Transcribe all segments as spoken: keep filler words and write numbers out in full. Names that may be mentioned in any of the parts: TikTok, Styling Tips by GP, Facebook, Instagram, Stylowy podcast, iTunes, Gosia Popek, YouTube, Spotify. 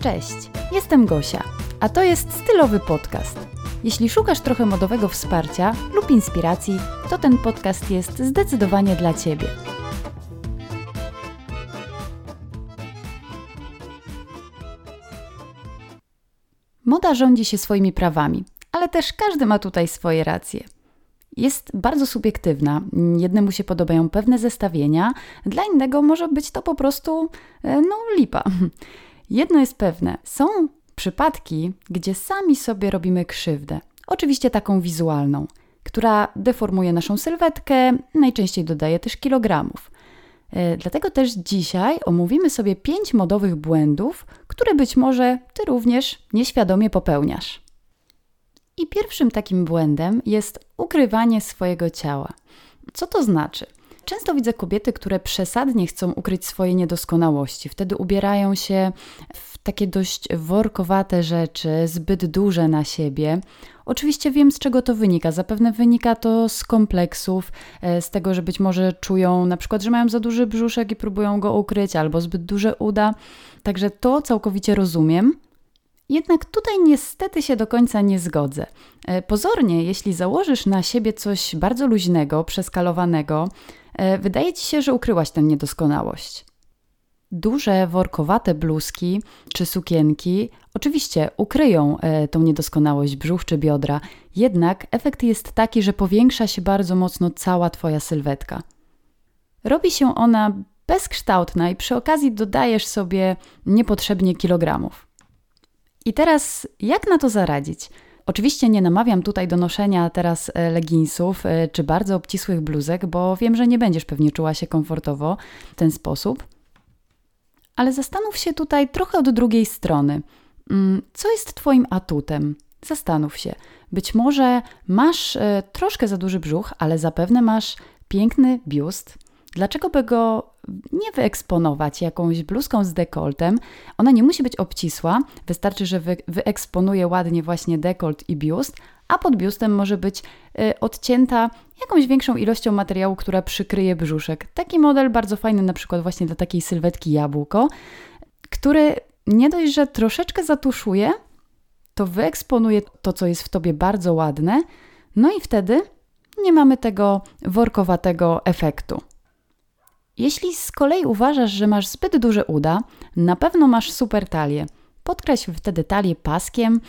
Cześć, jestem Gosia, a to jest Stylowy podcast. Jeśli szukasz trochę modowego wsparcia lub inspiracji, to ten podcast jest zdecydowanie dla Ciebie. Moda rządzi się swoimi prawami, ale też każdy ma tutaj swoje racje. Jest bardzo subiektywna. Jednemu się podobają pewne zestawienia, dla innego może być to po prostu, no, lipa. Jedno jest pewne, są przypadki, gdzie sami sobie robimy krzywdę. Oczywiście taką wizualną, która deformuje naszą sylwetkę, najczęściej dodaje też kilogramów. Dlatego też dzisiaj omówimy sobie pięć modowych błędów, które być może Ty również nieświadomie popełniasz. I pierwszym takim błędem jest ukrywanie swojego ciała. Co to znaczy? Często widzę kobiety, które przesadnie chcą ukryć swoje niedoskonałości. Wtedy ubierają się w takie dość workowate rzeczy, zbyt duże na siebie. Oczywiście wiem, z czego to wynika. Zapewne wynika to z kompleksów, z tego, że być może czują na przykład, że mają za duży brzuszek i próbują go ukryć, albo zbyt duże uda. Także to całkowicie rozumiem. Jednak tutaj niestety się do końca nie zgodzę. Pozornie, jeśli założysz na siebie coś bardzo luźnego, przeskalowanego, wydaje Ci się, że ukryłaś tę niedoskonałość. Duże, workowate bluzki czy sukienki oczywiście ukryją tą niedoskonałość brzuch czy biodra, jednak efekt jest taki, że powiększa się bardzo mocno cała Twoja sylwetka. Robi się ona bezkształtna i przy okazji dodajesz sobie niepotrzebnie kilogramów. I teraz jak na to zaradzić? Oczywiście nie namawiam tutaj do noszenia teraz leginsów czy bardzo obcisłych bluzek, bo wiem, że nie będziesz pewnie czuła się komfortowo w ten sposób. Ale zastanów się tutaj trochę od drugiej strony. Co jest Twoim atutem? Zastanów się. Być może masz troszkę za duży brzuch, ale zapewne masz piękny biust. Dlaczego by go nie wyeksponować jakąś bluzką z dekoltem? Ona nie musi być obcisła, wystarczy, że wy, wyeksponuje ładnie właśnie dekolt i biust, a pod biustem może być y, odcięta jakąś większą ilością materiału, która przykryje brzuszek. Taki model bardzo fajny na przykład właśnie dla takiej sylwetki jabłko, który nie dość, że troszeczkę zatuszuje, to wyeksponuje to, co jest w Tobie bardzo ładne, no i wtedy nie mamy tego workowatego efektu. Jeśli z kolei uważasz, że masz zbyt duże uda, na pewno masz super talię. Podkreśl wtedy talię paskiem,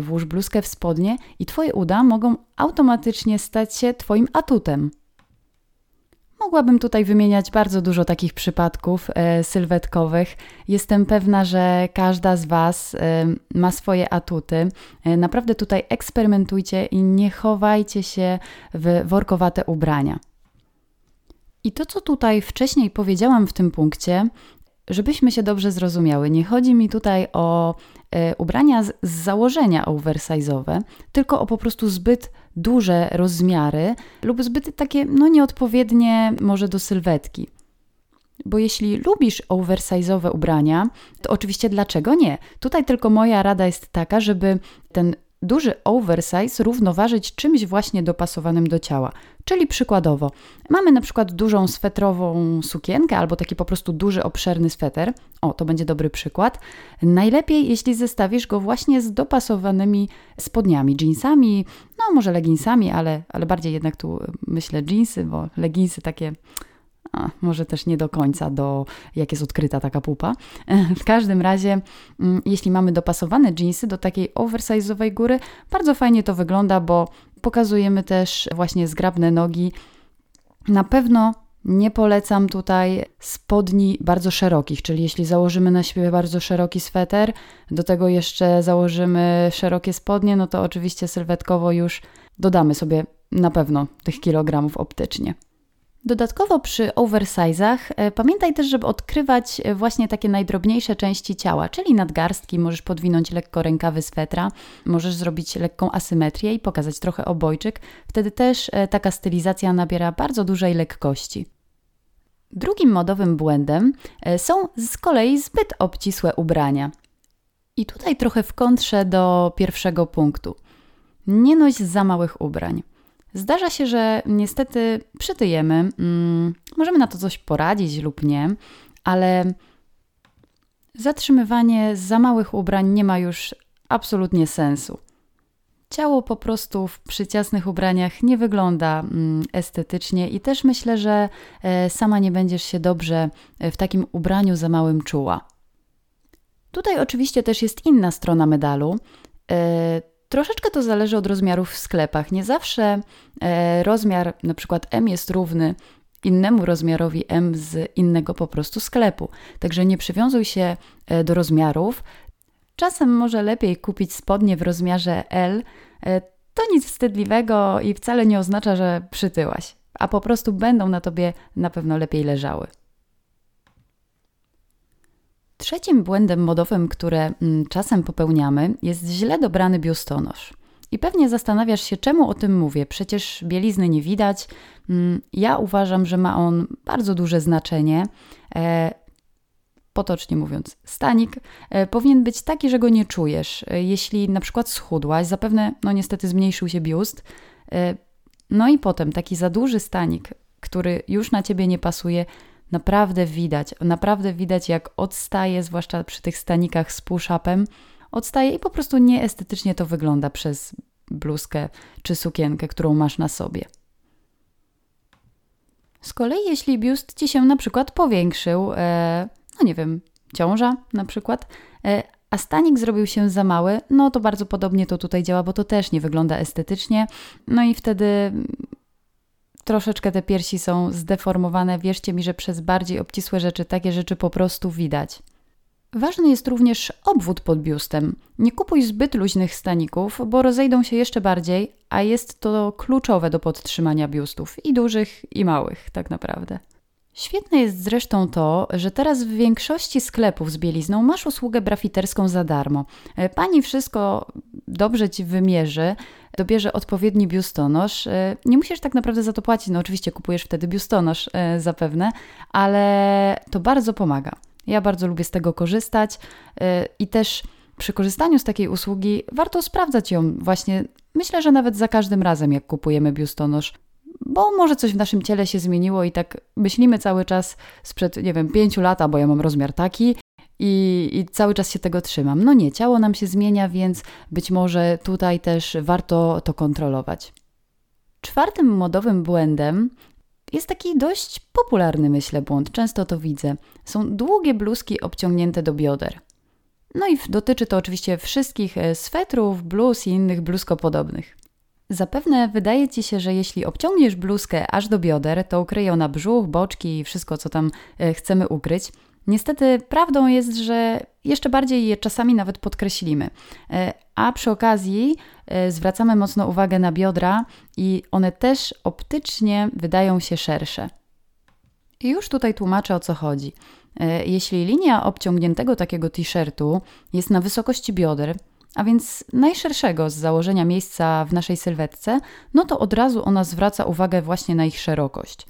włóż bluzkę w spodnie i Twoje uda mogą automatycznie stać się Twoim atutem. Mogłabym tutaj wymieniać bardzo dużo takich przypadków sylwetkowych. Jestem pewna, że każda z Was ma swoje atuty. Naprawdę tutaj eksperymentujcie i nie chowajcie się w workowate ubrania. I to, co tutaj wcześniej powiedziałam w tym punkcie, żebyśmy się dobrze zrozumiały, nie chodzi mi tutaj o e, ubrania z, z założenia oversize'owe, tylko o po prostu zbyt duże rozmiary lub zbyt takie, no, nieodpowiednie może do sylwetki. Bo jeśli lubisz oversize'owe ubrania, to oczywiście dlaczego nie? Tutaj tylko moja rada jest taka, żeby ten duży oversize równoważyć czymś właśnie dopasowanym do ciała. Czyli przykładowo, mamy na przykład dużą swetrową sukienkę albo taki po prostu duży, obszerny sweter. O, to będzie dobry przykład. Najlepiej, jeśli zestawisz go właśnie z dopasowanymi spodniami, jeansami, no może leginsami, ale, ale bardziej jednak tu myślę jeansy, bo leginsy takie... A, może też nie do końca, do jak jest odkryta taka pupa. W każdym razie, jeśli mamy dopasowane dżinsy do takiej oversize'owej góry, bardzo fajnie to wygląda, bo pokazujemy też właśnie zgrabne nogi. Na pewno nie polecam tutaj spodni bardzo szerokich, czyli jeśli założymy na siebie bardzo szeroki sweter, do tego jeszcze założymy szerokie spodnie, no to oczywiście sylwetkowo już dodamy sobie na pewno tych kilogramów optycznie. Dodatkowo przy oversizach e, pamiętaj też, żeby odkrywać właśnie takie najdrobniejsze części ciała, czyli nadgarstki, możesz podwinąć lekko rękawy swetra, możesz zrobić lekką asymetrię i pokazać trochę obojczyk. Wtedy też e, taka stylizacja nabiera bardzo dużej lekkości. Drugim modowym błędem e, są z kolei zbyt obcisłe ubrania. I tutaj trochę w kontrze do pierwszego punktu. Nie noś za małych ubrań. Zdarza się, że niestety przytyjemy, mm, możemy na to coś poradzić lub nie, ale Zatrzymywanie za małych ubrań nie ma już absolutnie sensu. Ciało po prostu w przyciasnych ubraniach nie wygląda estetycznie i też myślę, że sama nie będziesz się dobrze w takim ubraniu za małym czuła. Tutaj oczywiście też jest inna strona medalu. Troszeczkę to zależy od rozmiarów w sklepach. Nie zawsze rozmiar na przykład M jest równy innemu rozmiarowi M z innego po prostu sklepu. Także nie przywiązuj się do rozmiarów. Czasem może lepiej kupić spodnie w rozmiarze L. To nic wstydliwego i wcale nie oznacza, że przytyłaś, a po prostu będą na tobie na pewno lepiej leżały. Trzecim błędem modowym, które czasem popełniamy, jest źle dobrany biustonosz. I pewnie zastanawiasz się, czemu o tym mówię. Przecież bielizny nie widać. Ja uważam, że ma on bardzo duże znaczenie. Potocznie mówiąc, stanik powinien być taki, że go nie czujesz. Jeśli na przykład schudłaś, zapewne no niestety zmniejszył się biust, no i potem taki za duży stanik, który już na ciebie nie pasuje, naprawdę widać. Naprawdę widać, jak odstaje, zwłaszcza przy tych stanikach z push-upem, odstaje i po prostu nieestetycznie to wygląda przez bluzkę czy sukienkę, którą masz na sobie. Z kolei jeśli biust ci się na przykład powiększył, e, no nie wiem, ciąża na przykład, e, a stanik zrobił się za mały, no to bardzo podobnie to tutaj działa, bo to też nie wygląda estetycznie. No i wtedy troszeczkę te piersi są zdeformowane. Wierzcie mi, że przez bardziej obcisłe rzeczy takie rzeczy po prostu widać. Ważny jest również obwód pod biustem. Nie kupuj zbyt luźnych staników, bo rozejdą się jeszcze bardziej, a jest to kluczowe do podtrzymania biustów, i dużych, i małych tak naprawdę. Świetne jest zresztą to, że teraz w większości sklepów z bielizną masz usługę brafiterską za darmo. Pani wszystko dobrze ci wymierzy, dobierze odpowiedni biustonosz. Nie musisz tak naprawdę za to płacić, no oczywiście kupujesz wtedy biustonosz zapewne, ale to bardzo pomaga. Ja bardzo lubię z tego korzystać i też przy korzystaniu z takiej usługi warto sprawdzać ją właśnie, myślę, że nawet za każdym razem, jak kupujemy biustonosz, bo może coś w naszym ciele się zmieniło i tak myślimy cały czas sprzed, nie wiem, pięciu lat, bo ja mam rozmiar taki i, i cały czas się tego trzymam. No nie, ciało nam się zmienia, więc być może tutaj też warto to kontrolować. Czwartym modowym błędem jest taki dość popularny, myślę, błąd. Często to widzę. Są długie bluzki obciągnięte do bioder. No i dotyczy to oczywiście wszystkich swetrów, bluz i innych bluzkopodobnych. Zapewne wydaje ci się, że jeśli obciągniesz bluzkę aż do bioder, to ukryje ona brzuch, boczki i wszystko, co tam chcemy ukryć. Niestety prawdą jest, że jeszcze bardziej je czasami nawet podkreślimy. A przy okazji zwracamy mocno uwagę na biodra i one też optycznie wydają się szersze. I już tutaj tłumaczę, o co chodzi. Jeśli linia obciągniętego takiego t-shirtu jest na wysokości bioder, a więc najszerszego z założenia miejsca w naszej sylwetce, no to od razu ona zwraca uwagę właśnie na ich szerokość.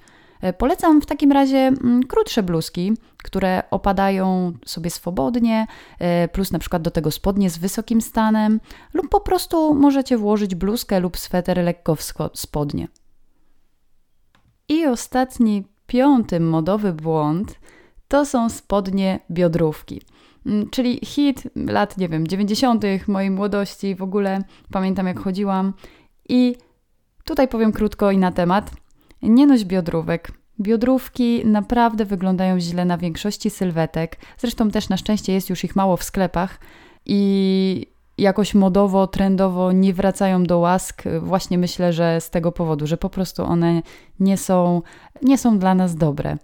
Polecam w takim razie krótsze bluzki, które opadają sobie swobodnie, plus na przykład do tego spodnie z wysokim stanem, lub po prostu możecie włożyć bluzkę lub sweter lekko w spodnie. I ostatni, piąty modowy błąd to są spodnie biodrówki. Czyli hit lat, nie wiem, dziewięćdziesiątych mojej młodości, w ogóle pamiętam, jak chodziłam. I tutaj powiem krótko i na temat. Nie noś biodrówek. Biodrówki naprawdę wyglądają źle na większości sylwetek. Zresztą też na szczęście jest już ich mało w sklepach i jakoś modowo, trendowo nie wracają do łask. Właśnie myślę, że z tego powodu, że po prostu one nie są, nie są dla nas dobre.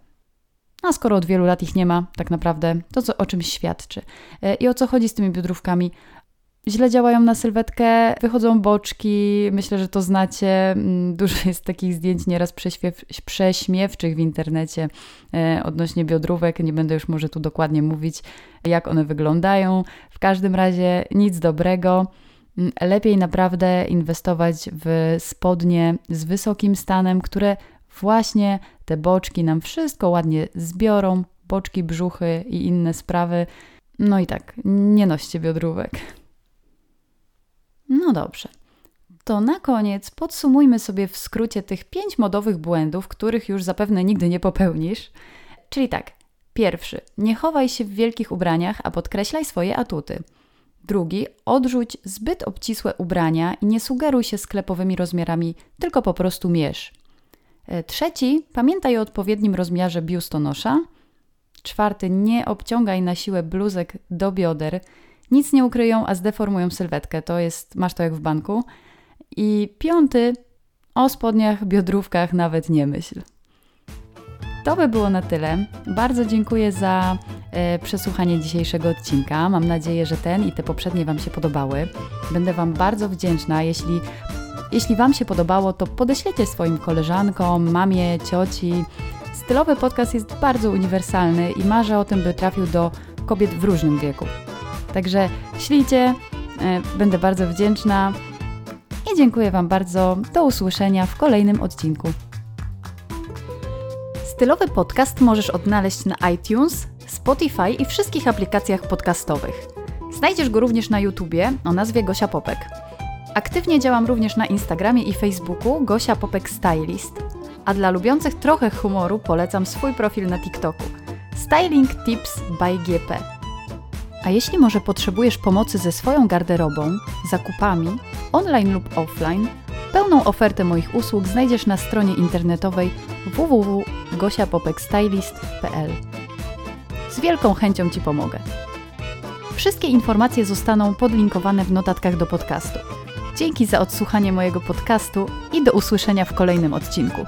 A skoro od wielu lat ich nie ma, tak naprawdę, to co o czymś świadczy. I o co chodzi z tymi biodrówkami? Źle działają na sylwetkę, wychodzą boczki, myślę, że to znacie. Dużo jest takich zdjęć nieraz prześmiewczych w internecie odnośnie biodrówek. Nie będę już może tu dokładnie mówić, jak one wyglądają. W każdym razie nic dobrego. Lepiej naprawdę inwestować w spodnie z wysokim stanem, które właśnie te boczki nam wszystko ładnie zbiorą, boczki, brzuchy i inne sprawy. No i tak, nie noście biodrówek. No dobrze, to na koniec podsumujmy sobie w skrócie tych pięć modowych błędów, których już zapewne nigdy nie popełnisz. Czyli tak, Pierwszy, nie chowaj się w wielkich ubraniach, a podkreślaj swoje atuty. Drugi, odrzuć zbyt obcisłe ubrania i nie sugeruj się sklepowymi rozmiarami, tylko po prostu mierz. Trzeci, pamiętaj o odpowiednim rozmiarze biustonosza. Czwarty, nie obciągaj na siłę bluzek do bioder. Nic nie ukryją, a zdeformują sylwetkę. To jest, masz to jak w banku. I piąty, o spodniach, biodrówkach nawet nie myśl. To by było na tyle. Bardzo dziękuję za e, przesłuchanie dzisiejszego odcinka. Mam nadzieję, że ten i te poprzednie Wam się podobały. Będę Wam bardzo wdzięczna, jeśli, jeśli Wam się podobało, to podeślecie swoim koleżankom, mamie, cioci. Stylowy podcast jest bardzo uniwersalny i marzę o tym, by trafił do kobiet w różnym wieku. Także ślijcie, e, będę bardzo wdzięczna i dziękuję Wam bardzo. Do usłyszenia w kolejnym odcinku. Stylowy podcast możesz odnaleźć na iTunes, Spotify i wszystkich aplikacjach podcastowych. Znajdziesz go również na YouTubie o nazwie Gosia Popek. Aktywnie działam również na Instagramie i Facebooku Gosia Popek Stylist, a dla lubiących trochę humoru polecam swój profil na TikToku Styling Tips by G P. A jeśli może potrzebujesz pomocy ze swoją garderobą, zakupami, online lub offline, pełną ofertę moich usług znajdziesz na stronie internetowej w w w kropka gosia popek stylist kropka p l. Z wielką chęcią Ci pomogę. Wszystkie informacje zostaną podlinkowane w notatkach do podcastu. Dzięki za odsłuchanie mojego podcastu i do usłyszenia w kolejnym odcinku.